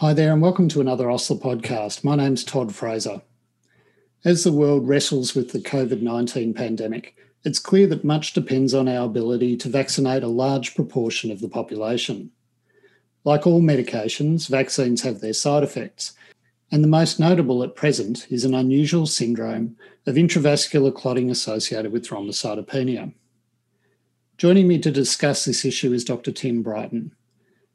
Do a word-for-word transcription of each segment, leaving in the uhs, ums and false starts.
Hi there and welcome to another Osler podcast. My name's Todd Fraser. As the world wrestles with the COVID nineteen pandemic, it's clear that much depends on our ability to vaccinate a large proportion of the population. Like all medications, vaccines have their side effects, and the most notable at present is an unusual syndrome of intravascular clotting associated with thrombocytopenia. Joining me to discuss this issue is Doctor Tim Brighton.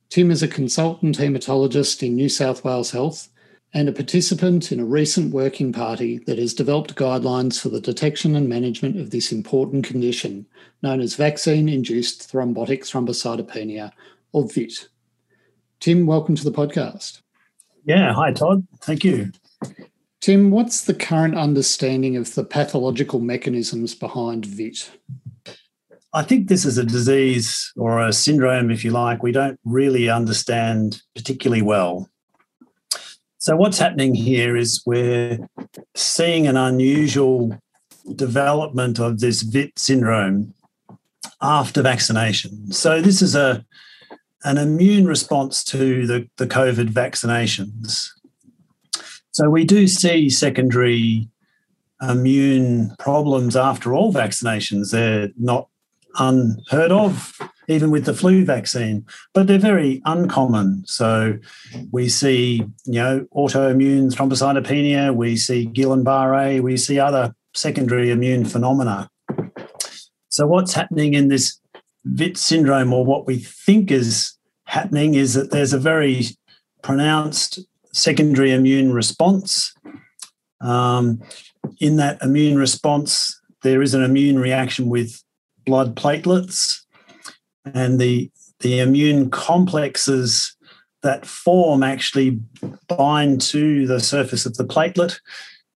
Tim is a consultant haematologist in New South Wales Health and a participant in a recent working party that has developed guidelines for the detection and management of this important condition, known as vaccine-induced thrombotic thrombocytopenia, or V I T T. Tim, welcome to the podcast. Yeah, hi Todd, thank you. Tim, what's the current understanding of the pathological mechanisms behind V I T T? I think this is a disease or a syndrome, if you like, we don't really understand particularly well. So what's happening here is we're seeing an unusual development of this V I T T syndrome after vaccination. So this is a an immune response to the, the COVID vaccinations. So we do see secondary immune problems after all vaccinations. They're not unheard of, even with the flu vaccine, but they're very uncommon. So we see, you know, autoimmune thrombocytopenia, we see Guillain-Barre, we see other secondary immune phenomena. So what's happening in this V I T T syndrome, or what we think is happening, is that there's a very pronounced secondary immune response. Um, in that immune response, there is an immune reaction with blood platelets, and the the immune complexes that form actually bind to the surface of the platelet,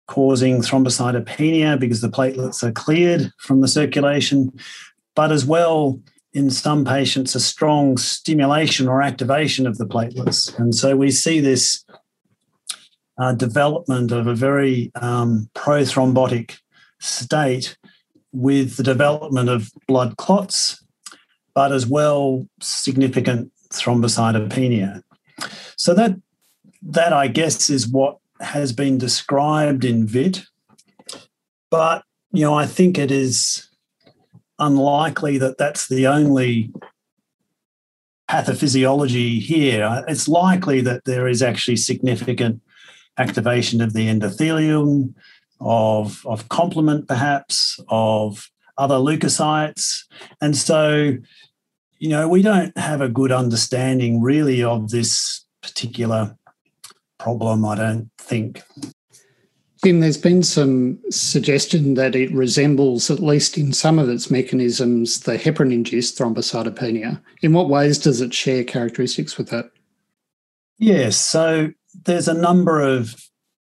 causing thrombocytopenia because the platelets are cleared from the circulation. But as well, in some patients, a strong stimulation or activation of the platelets. And so we see this uh, development of a very um, prothrombotic state with the development of blood clots, but as well significant thrombocytopenia. So that, that I guess, is what has been described in V I T T. But, you know, I think it is unlikely that that's the only pathophysiology here. It's likely that there is actually significant activation of the endothelium, of, of complement perhaps, of other leukocytes. And so, you know, we don't have a good understanding really of this particular problem, I don't think. Tim, there's been some suggestion that it resembles, at least in some of its mechanisms, the heparin-induced thrombocytopenia. In what ways does it share characteristics with that? Yes, so there's a number of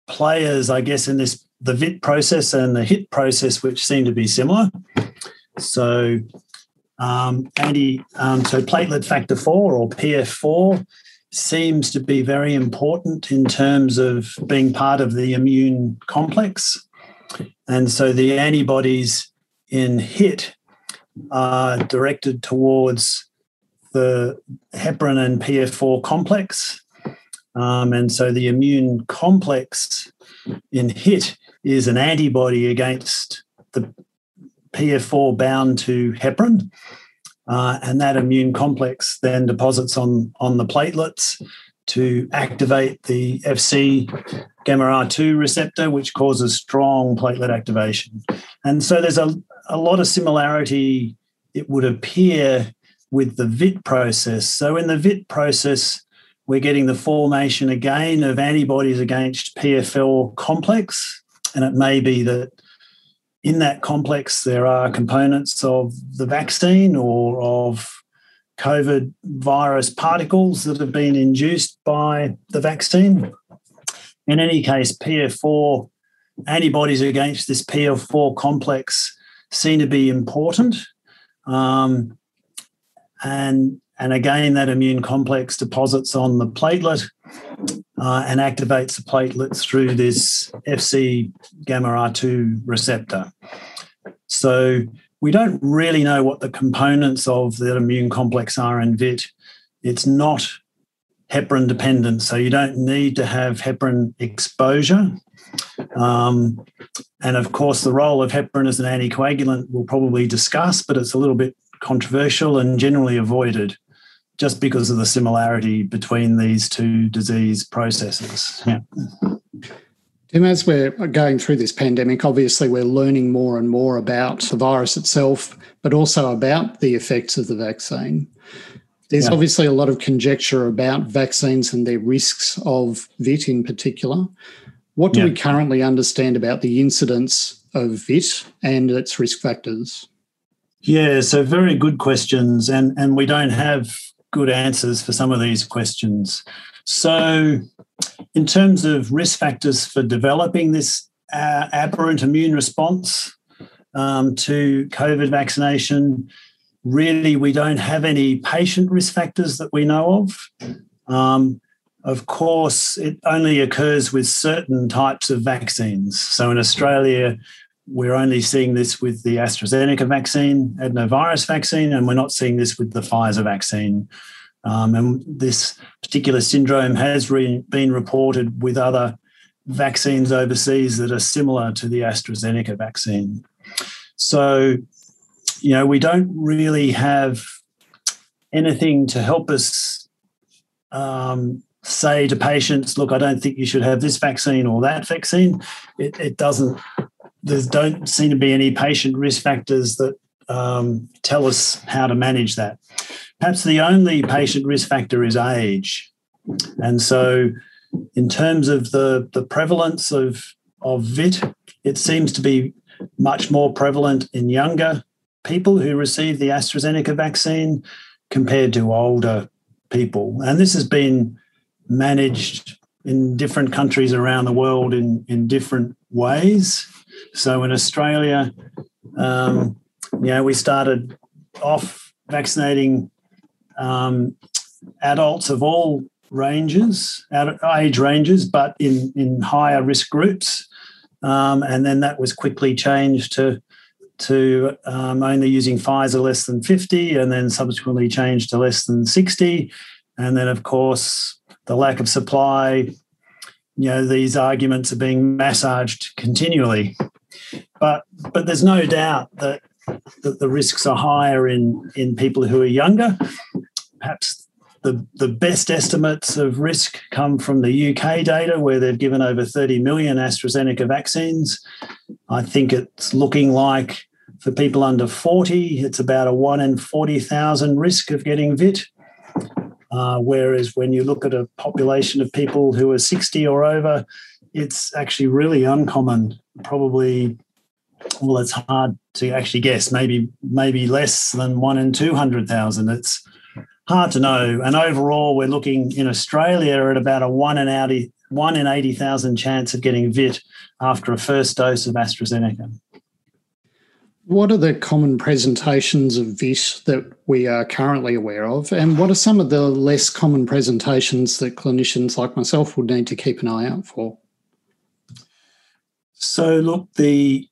players, I guess, in this the V I T T process and the H I T process, which seem to be similar. So, um, anti, um, so platelet factor four, or P F four, seems to be very important in terms of being part of the immune complex. And so the antibodies in H I T are directed towards the heparin and P F four complex. Um, and so the immune complex in H I T is an antibody against the P F four bound to heparin. Uh, and that immune complex then deposits on, on the platelets to activate the F C gamma R two receptor, which causes strong platelet activation. And so there's a, a lot of similarity, it would appear, with the V I T T process. So in the V I T T process, we're getting the formation again of antibodies against P F four complex, and it may be that in that complex, there are components of the vaccine or of COVID virus particles that have been induced by the vaccine. In any case, P F four antibodies against this P F four complex seem to be important. Um, and, and again, that immune complex deposits on the platelet uh, and activates the platelets through this F C gamma R two receptor. So we don't really know what the components of the immune complex are in V I T T. It's not heparin dependent, so you don't need to have heparin exposure. Um, and, of course, the role of heparin as an anticoagulant we'll probably discuss, but it's a little bit controversial and generally avoided just because of the similarity between these two disease processes. Yeah. Tim, as we're going through this pandemic, obviously we're learning more and more about the virus itself, but also about the effects of the vaccine. There's yeah. obviously a lot of conjecture about vaccines and their risks of V I T in particular. What do yeah. we currently understand about the incidence of V I T and its risk factors? Yeah, so very good questions, and, and we don't have good answers for some of these questions. So in terms of risk factors for developing this uh, aberrant immune response um, to COVID vaccination, really we don't have any patient risk factors that we know of. Um, of course, it only occurs with certain types of vaccines. So in Australia, we're only seeing this with the AstraZeneca vaccine, adenovirus vaccine, and we're not seeing this with the Pfizer vaccine. Um, and this particular syndrome has re- been reported with other vaccines overseas that are similar to the AstraZeneca vaccine. So, you know, we don't really have anything to help us um, say to patients, look, I don't think you should have this vaccine or that vaccine. It, it doesn't... There don't seem to be any patient risk factors that um, tell us how to manage that. Perhaps the only patient risk factor is age. And so in terms of the, the prevalence of, of V I T, it seems to be much more prevalent in younger people who receive the AstraZeneca vaccine compared to older people. And this has been managed in different countries around the world in, in different ways. So in Australia, um, you know, we started off vaccinating um, adults of all ranges, age ranges, but in, in higher risk groups. Um, and then that was quickly changed to, to um, only using Pfizer less than fifty, and then subsequently changed to less than sixty. And then, of course, the lack of supply, you know, these arguments are being massaged continually. But but there's no doubt that, that the risks are higher in, in people who are younger. Perhaps the, the best estimates of risk come from the U K data, where they've given over thirty million AstraZeneca vaccines. I think it's looking like for people under forty, it's about a one in forty thousand risk of getting V I T. Uh, whereas when you look at a population of people who are sixty or over, it's actually really uncommon. Probably, well, it's hard to actually guess. Maybe maybe less than one in two hundred thousand. It's hard to know. And overall, we're looking in Australia at about a one in eighty thousand chance of getting V I T after a first dose of AstraZeneca. What are the common presentations of V I T that we are currently aware of, and what are some of the less common presentations that clinicians like myself would need to keep an eye out for? So, look, the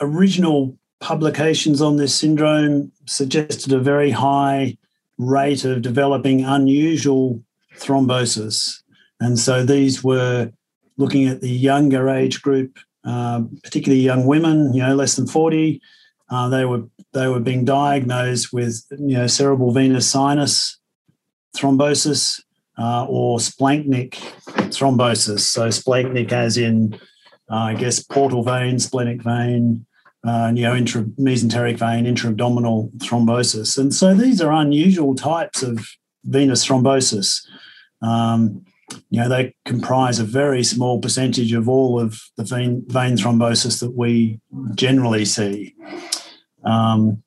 original publications on this syndrome suggested a very high rate of developing unusual thrombosis, and so these were looking at the younger age group, uh, particularly young women, you know, less than forty. Uh, they were they were being diagnosed with, you know, cerebral venous sinus thrombosis uh, or splanchnic thrombosis. So splanchnic as in, uh, I guess, portal vein, splenic vein, uh, you know, intra, mesenteric vein, intra-abdominal thrombosis. And so these are unusual types of venous thrombosis. Um, you know, they comprise a very small percentage of all of the vein, vein thrombosis that we generally see. Um,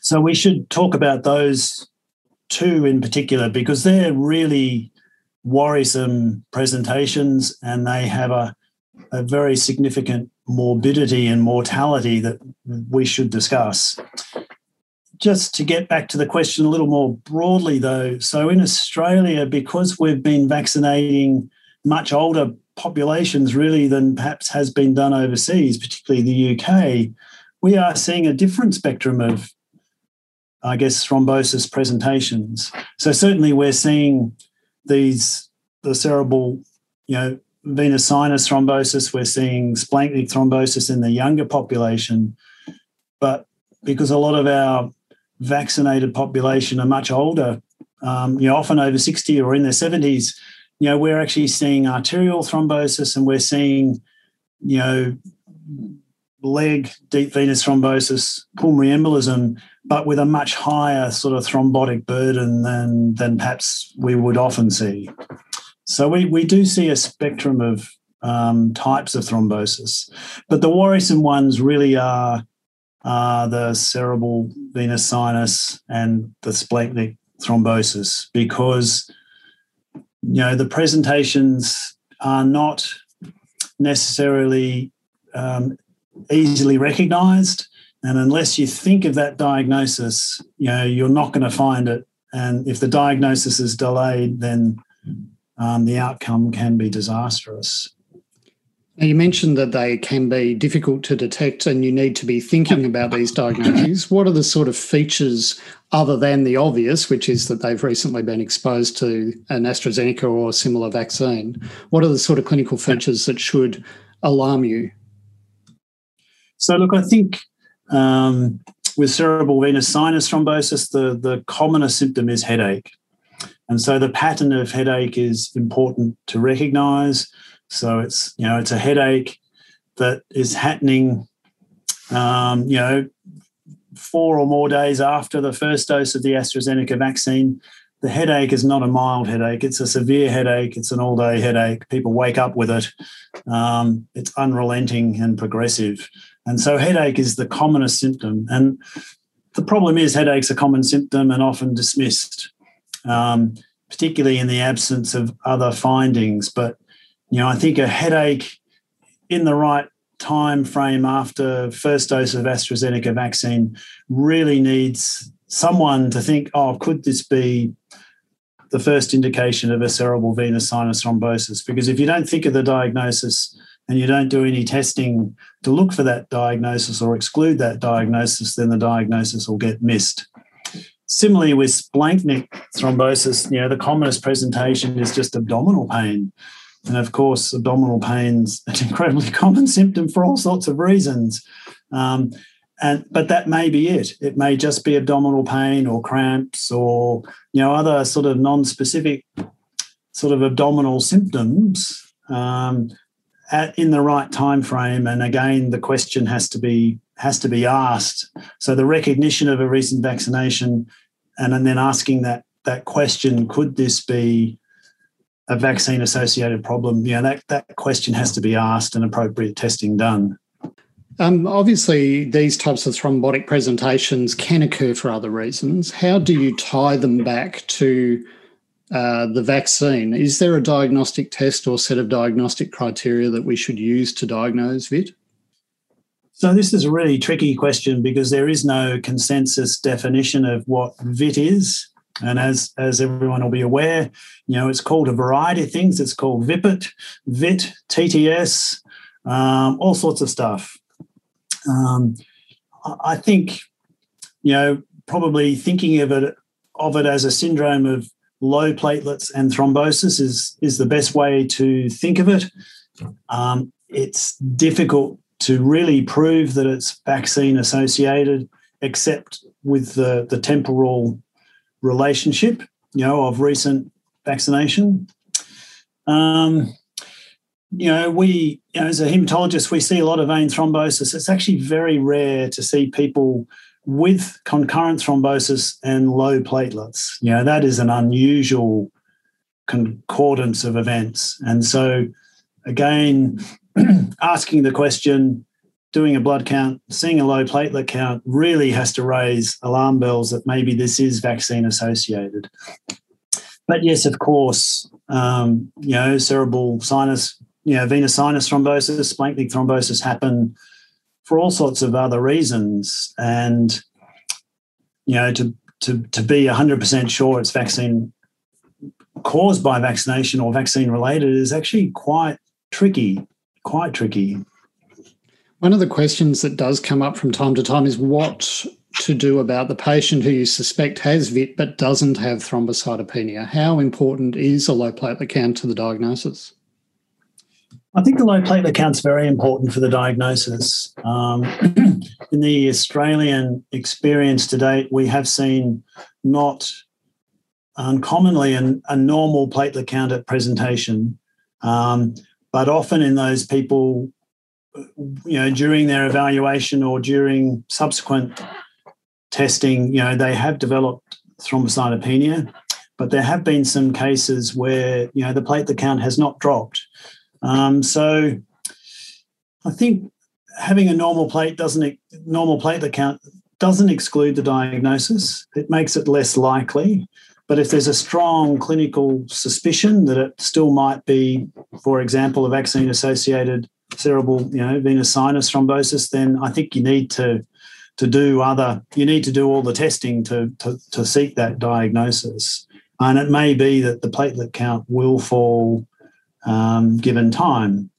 so we should talk about those two in particular because they're really worrisome presentations and they have a, a very significant morbidity and mortality that we should discuss. Just to get back to the question a little more broadly, though, so in Australia, because we've been vaccinating much older populations really than perhaps has been done overseas, particularly the U K, we are seeing a different spectrum of, I guess, thrombosis presentations. So certainly we're seeing these the cerebral, you know, venous sinus thrombosis. We're seeing splanchnic thrombosis in the younger population, but because a lot of our vaccinated population are much older, um, you know, often over sixty or in their seventies, you know, we're actually seeing arterial thrombosis, and we're seeing, you know, leg deep venous thrombosis, pulmonary embolism, but with a much higher sort of thrombotic burden than than perhaps we would often see. So we, we do see a spectrum of um, types of thrombosis, but the worrisome ones really are uh, the cerebral venous sinus and the splanchnic thrombosis, because, you know, the presentations are not necessarily um, easily recognised, and unless you think of that diagnosis, you know, you're not going to find it. And if the diagnosis is delayed, then Um, the outcome can be disastrous. Now, you mentioned that they can be difficult to detect and you need to be thinking about these diagnoses. What are the sort of features, other than the obvious, which is that they've recently been exposed to an AstraZeneca or a similar vaccine, what are the sort of clinical features that should alarm you? So, look, I think um, with cerebral venous sinus thrombosis, the, the commonest symptom is headache. And so the pattern of headache is important to recognise. So it's, you know, it's a headache that is happening, um, you know, four or more days after the first dose of the AstraZeneca vaccine. The headache is not a mild headache. It's a severe headache. It's an all-day headache. People wake up with it. Um, it's unrelenting and progressive. And so headache is the commonest symptom. And the problem is headache's a common symptom and often dismissed, Um, particularly in the absence of other findings. But, you know, I think a headache in the right time frame after first dose of AstraZeneca vaccine really needs someone to think, oh, could this be the first indication of a cerebral venous sinus thrombosis? Because if you don't think of the diagnosis and you don't do any testing to look for that diagnosis or exclude that diagnosis, then the diagnosis will get missed. Similarly, with splanchnic thrombosis, you know, the commonest presentation is just abdominal pain. And, of course, abdominal pain's an incredibly common symptom for all sorts of reasons. Um, and but that may be it. It may just be abdominal pain or cramps or, you know, other sort of non-specific sort of abdominal symptoms um, at, in the right time frame. And, again, the question has to be has to be asked. So the recognition of a recent vaccination and, and then asking that that question, could this be a vaccine-associated problem? You know, that, that question has to be asked and appropriate testing done. Um, obviously, these types of thrombotic presentations can occur for other reasons. How do you tie them back to uh, the vaccine? Is there a diagnostic test or set of diagnostic criteria that we should use to diagnose V I T T? So this is a really tricky question because there is no consensus definition of what V I T T is. And as, as everyone will be aware, you know, it's called a variety of things. It's called V I P P T, V I T T, T T S, um, all sorts of stuff. Um, I think, you know, probably thinking of it, of it as a syndrome of low platelets and thrombosis is, is the best way to think of it. Um, it's difficult to really prove that it's vaccine-associated, except with the, the temporal relationship, you know, of recent vaccination. Um, you know, we, you know, as a haematologist, we see a lot of vein thrombosis. It's actually very rare to see people with concurrent thrombosis and low platelets. You know, that is an unusual concordance of events. And so, again, asking the question, doing a blood count, seeing a low platelet count really has to raise alarm bells that maybe this is vaccine-associated. But, yes, of course, um, you know, cerebral sinus, you know, venous sinus thrombosis, splanchnic thrombosis happen for all sorts of other reasons. And, you know, to, to, to be one hundred percent sure it's vaccine caused by vaccination or vaccine-related is actually quite tricky. Quite tricky. One of the questions that does come up from time to time is what to do about the patient who you suspect has V I T T but doesn't have thrombocytopenia? How important is a low platelet count to the diagnosis? I think the low platelet count's very important for the diagnosis. Um, in the Australian experience to date, we have seen not uncommonly an, a normal platelet count at presentation, um, but often in those people, you know, during their evaluation or during subsequent testing, you know, they have developed thrombocytopenia, but there have been some cases where, you know, the platelet count has not dropped. Um, so I think having a normal plate doesn't normal platelet count doesn't exclude the diagnosis. It makes it less likely. But if there's a strong clinical suspicion that it still might be, for example, a vaccine-associated cerebral, you know, venous sinus thrombosis, then I think you need to to do other. You need to do all the testing to to, to seek that diagnosis. And it may be that the platelet count will fall. Um, given time.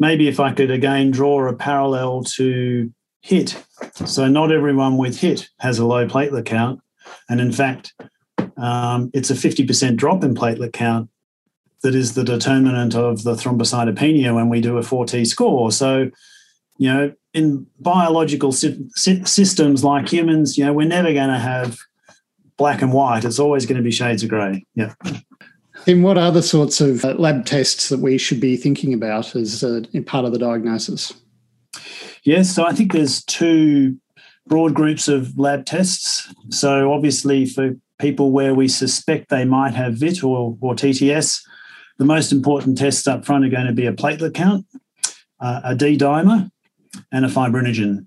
Maybe if I could again draw a parallel to H I T. So not everyone with H I T has a low platelet count, and in fact um, it's a fifty percent drop in platelet count that is the determinant of the thrombocytopenia when we do a four T score. So, you know, in biological sy- systems like humans, you know, we're never going to have black and white. It's always going to be shades of grey. Yeah. Tim, what other sorts of lab tests that we should be thinking about as a, part of the diagnosis? Yes, so I think there's two broad groups of lab tests. So obviously for people where we suspect they might have V I T T or, or T T S, the most important tests up front are going to be a platelet count, uh, a D-dimer, and a fibrinogen.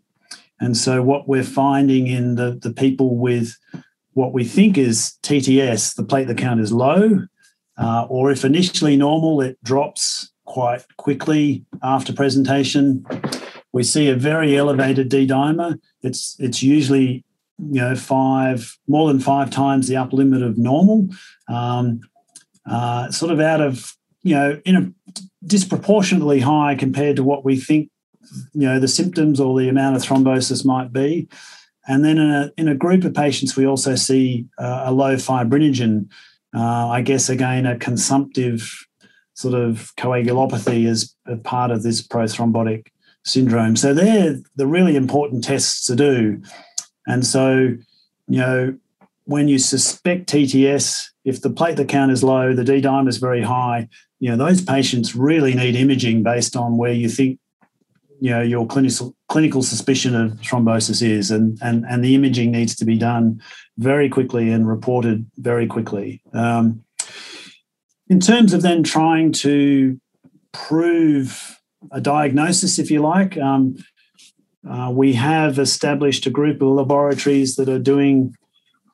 And so what we're finding in the, the people with what we think is T T S, the platelet count is low, Uh, or if initially normal, it drops quite quickly after presentation. We see a very elevated D-dimer. It's it's usually, you know, five more than five times the upper limit of normal. Um, uh, sort of out of, you know, in a disproportionately high compared to what we think, you know, the symptoms or the amount of thrombosis might be. And then in a, in a group of patients, we also see uh, a low fibrinogen. Uh, I guess, again, a consumptive sort of coagulopathy is a part of this prothrombotic syndrome. So they're the really important tests to do. And so, you know, when you suspect T T S, if the platelet count is low, the D-dimer is very high, you know, those patients really need imaging based on where you think, you know, your clinical clinical suspicion of thrombosis is, and, and, and the imaging needs to be done very quickly and reported very quickly. Um, in terms of then trying to prove a diagnosis, if you like, um, uh, we have established a group of laboratories that are doing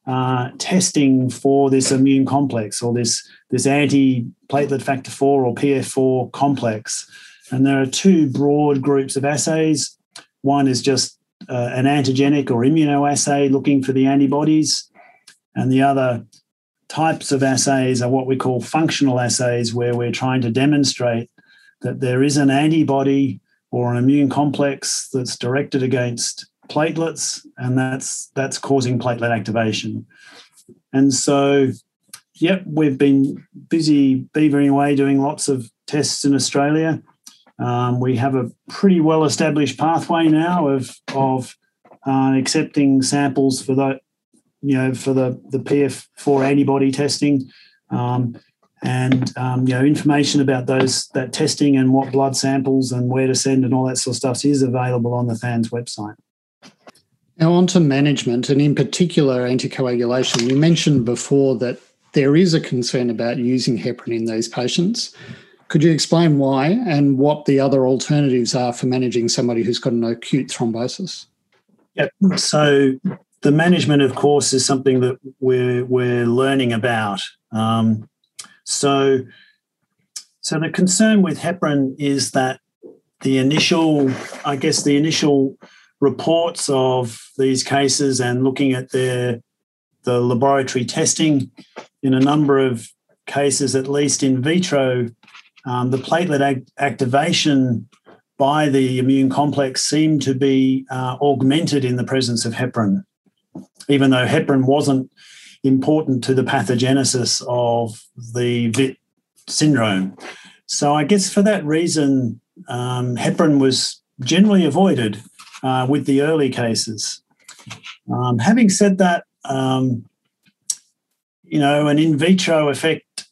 uh, testing for this immune complex or this, this anti-platelet factor four or P F four complex. And there are two broad groups of assays. One is just uh, an antigenic or immunoassay looking for the antibodies, and the other types of assays are what we call functional assays, where we're trying to demonstrate that there is an antibody or an immune complex that's directed against platelets, and that's that's causing platelet activation. And so, yep, we've been busy beavering away doing lots of tests in Australia. Um, we have a pretty well-established pathway now of of uh, accepting samples for the, you know, for the, the P F four antibody testing, um, and um, you know, information about those that testing and what blood samples and where to send and all that sort of stuff is available on the THANZ website. Now on to management, and in particular anticoagulation. You mentioned before that there is a concern about using heparin in these patients. Could you explain why and what the other alternatives are for managing somebody who's got an acute thrombosis? Yep. So the management, of course, is something that we're we're learning about. Um, so, so the concern with heparin is that the initial, I guess, the initial reports of these cases and looking at their the laboratory testing in a number of cases, at least in vitro. Um, the platelet act- activation by the immune complex seemed to be uh, augmented in the presence of heparin. even though heparin wasn't important to the pathogenesis of the V I T T syndrome. So I guess for that reason, um, heparin was generally avoided uh, with the early cases. Um, having said that, um, you know, an in vitro effect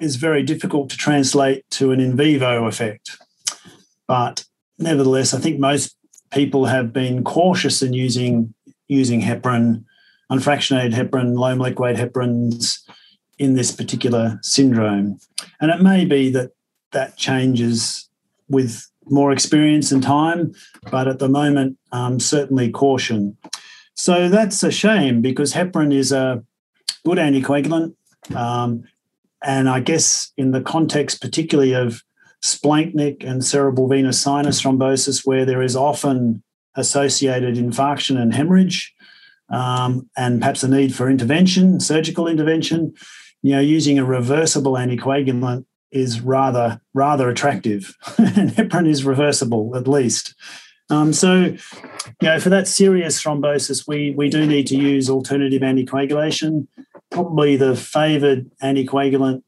is very difficult to translate to an in vivo effect. But nevertheless, I think most people have been cautious in using using heparin, unfractionated heparin, low molecular weight heparins in this particular syndrome. And it may be that that changes with more experience and time, but at the moment, um, certainly caution. So that's a shame, because heparin is a good anticoagulant, um, and I guess in the context particularly of splanchnic and cerebral venous sinus thrombosis, where there is often associated infarction and hemorrhage, um, and perhaps a need for intervention, surgical intervention, you know, using a reversible anticoagulant is rather rather attractive. And heparin is reversible, at least. Um, so, you know, for that serious thrombosis, we, we do need to use alternative anticoagulation. Probably the favoured anticoagulant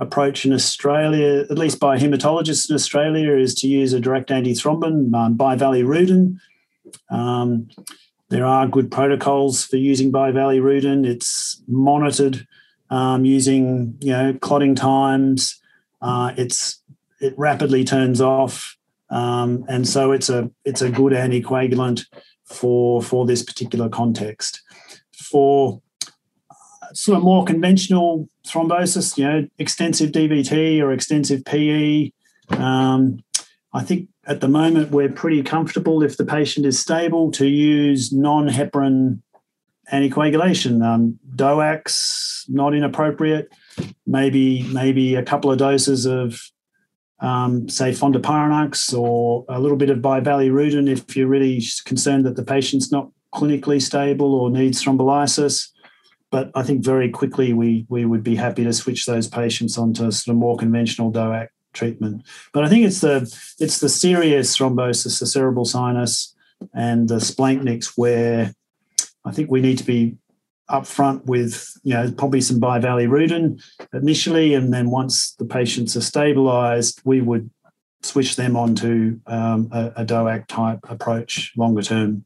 approach in Australia, at least by haematologists in Australia, is to use a direct antithrombin, um, bivalirudin. Um, there are good protocols for using bivalirudin. It's monitored um, using, you know, clotting times. Uh, it's it rapidly turns off, um, and so it's a it's a good anticoagulant for for this particular context. For sort of more conventional thrombosis, you know, extensive D V T or extensive P E. Um, I think at the moment we're pretty comfortable, if the patient is stable, to use non-heparin anticoagulation. Um, D O A Cs, not inappropriate. Maybe maybe a couple of doses of, um, say, fondaparinux or a little bit of bivalirudin if you're really concerned that the patient's not clinically stable or needs thrombolysis. But I think very quickly we we would be happy to switch those patients onto sort of more conventional D O A C treatment. But I think it's the it's the serious thrombosis, the cerebral sinus, and the splanchnics where I think we need to be upfront with, you know, probably some bivalirudin initially, and then once the patients are stabilised, we would switch them onto um, a, a D O A C type approach longer term.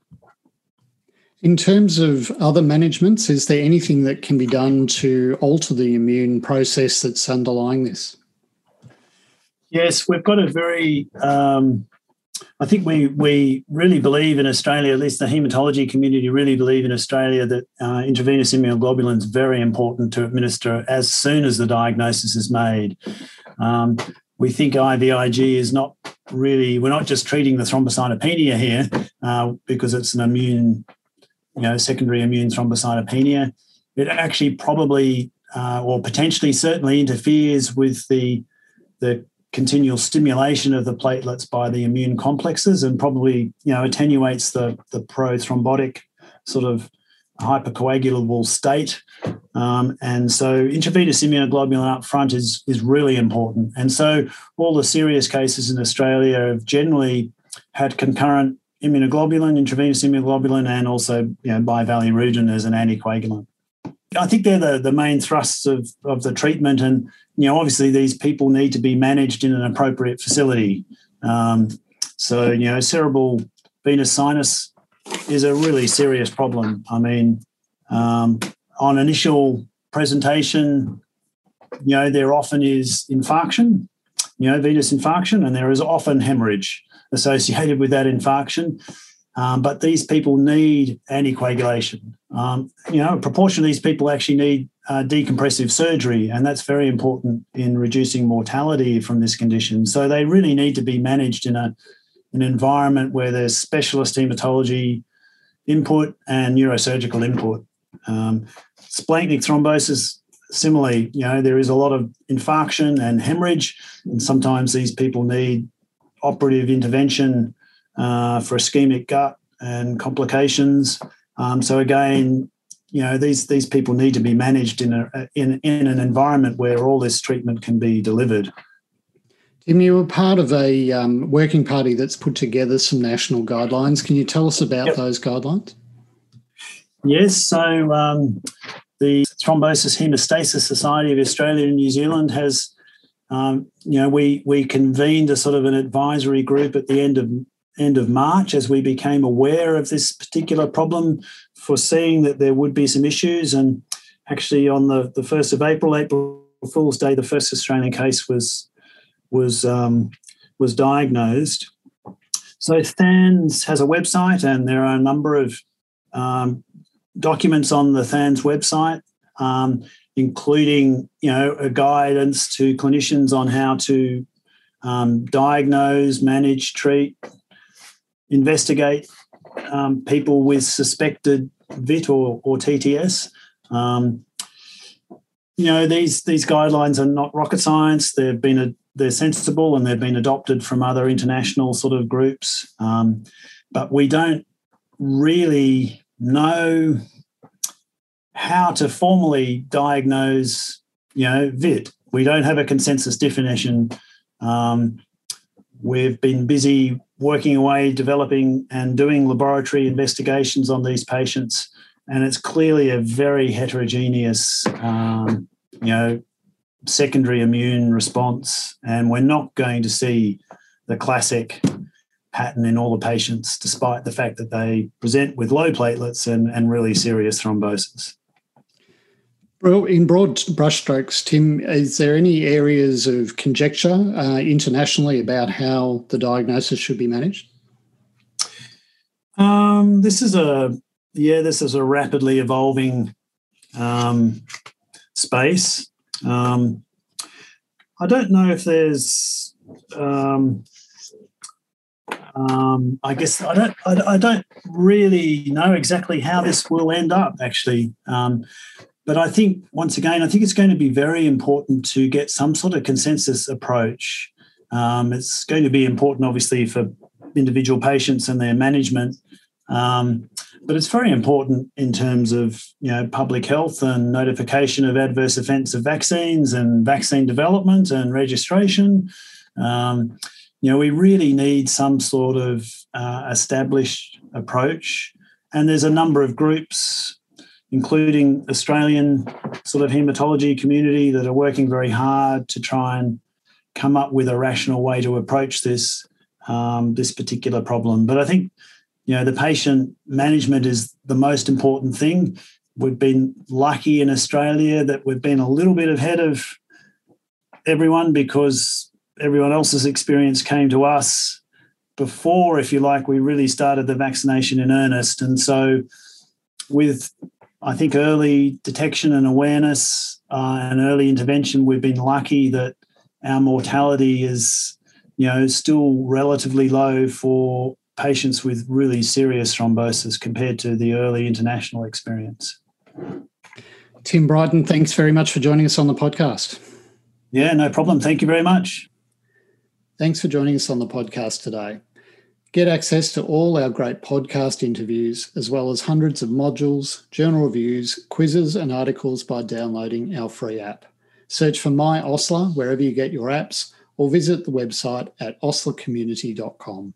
In terms of other managements, is there anything that can be done to alter the immune process that's underlying this? Yes, we've got a very, um, I think we we really believe in Australia, at least the haematology community really believe in Australia, that uh, intravenous immunoglobulin is very important to administer as soon as the diagnosis is made. Um, we think I V I G is not really, we're not just treating the thrombocytopenia here uh, because it's an immune, you know, secondary immune thrombocytopenia. It actually probably uh, or potentially certainly interferes with the, the continual stimulation of the platelets by the immune complexes, and probably, you know, attenuates the, the prothrombotic sort of hypercoagulable state. Um, and so intravenous immunoglobulin up front is, is really important. And so all the serious cases in Australia have generally had concurrent immunoglobulin, intravenous immunoglobulin, and also, you know, bivalirudin as an anticoagulant. I think they're the, the main thrusts of, of the treatment, and, you know, obviously these people need to be managed in an appropriate facility. Um, so, you know, cerebral venous sinus is a really serious problem. I mean, um, on initial presentation, you know, there often is infarction, you know, venous infarction, and there is often hemorrhage associated with that infarction. Um, but these people need anticoagulation. Um, you know, a proportion of these people actually need uh, decompressive surgery, and that's very important in reducing mortality from this condition. So they really need to be managed in a, an environment where there's specialist haematology input and neurosurgical input. Um, splanchnic thrombosis, similarly, you know, there is a lot of infarction and hemorrhage, and sometimes these people need operative intervention uh, for ischemic gut and complications. Um, so again, you know, these these people need to be managed in a in in an environment where all this treatment can be delivered. Tim, you were part of a um, working party that's put together some national guidelines. Can you tell us about yep. those guidelines? Yes, so um, the Thrombosis Haemostasis Society of Australia and New Zealand has, um, you know, we we convened a sort of an advisory group at the end of end of March as we became aware of this particular problem, foreseeing that there would be some issues. And actually on the, the first of April, April Fool's Day, the first Australian case was was um, was diagnosed. So THANZ has a website, and there are a number of um, documents on the THANZ website, um, including, you know, a guidance to clinicians on how to um, diagnose, manage, treat, investigate um, people with suspected V I T T or, or T T S. Um, you know, these these guidelines are not rocket science. They've been a, they're sensible, and they've been adopted from other international sort of groups. Um, but we don't really know how to formally diagnose, you know, V I T T. We don't have a consensus definition. Um, we've been busy working away, developing and doing laboratory investigations on these patients, and it's clearly a very heterogeneous, um, you know, secondary immune response, and we're not going to see the classic pattern in all the patients, despite the fact that they present with low platelets and, and really serious thrombosis. Well, in broad brushstrokes, Tim, is there any areas of conjecture uh, internationally about how the diagnosis should be managed? Um, this is a yeah, this is a rapidly evolving um, space. Um, I don't know if there's. Um, um, I guess I don't. I, I don't really know exactly how this will end up, actually. Um, but I think once again, I think it's going to be very important to get some sort of consensus approach. Um, it's going to be important, obviously, for individual patients and their management. Um, but it's very important in terms of, you know, public health and notification of adverse events of vaccines and vaccine development and registration. Um, you know, we really need some sort of uh, established approach. And there's a number of groups, including Australian sort of haematology community, that are working very hard to try and come up with a rational way to approach this, um, this particular problem. But I think, you know, the patient management is the most important thing. We've been lucky in Australia that we've been a little bit ahead of everyone, because everyone else's experience came to us before, if you like, we really started the vaccination in earnest. And so with, I think, early detection and awareness uh, and early intervention, we've been lucky that our mortality is, you know, still relatively low for patients with really serious thrombosis compared to the early international experience. Tim Brighton, thanks very much for joining us on the podcast. Yeah, no problem. Thank you very much. Thanks for joining us on the podcast today. Get access to all our great podcast interviews, as well as hundreds of modules, journal reviews, quizzes and articles by downloading our free app. Search for My Osler wherever you get your apps, or visit the website at osler community dot com.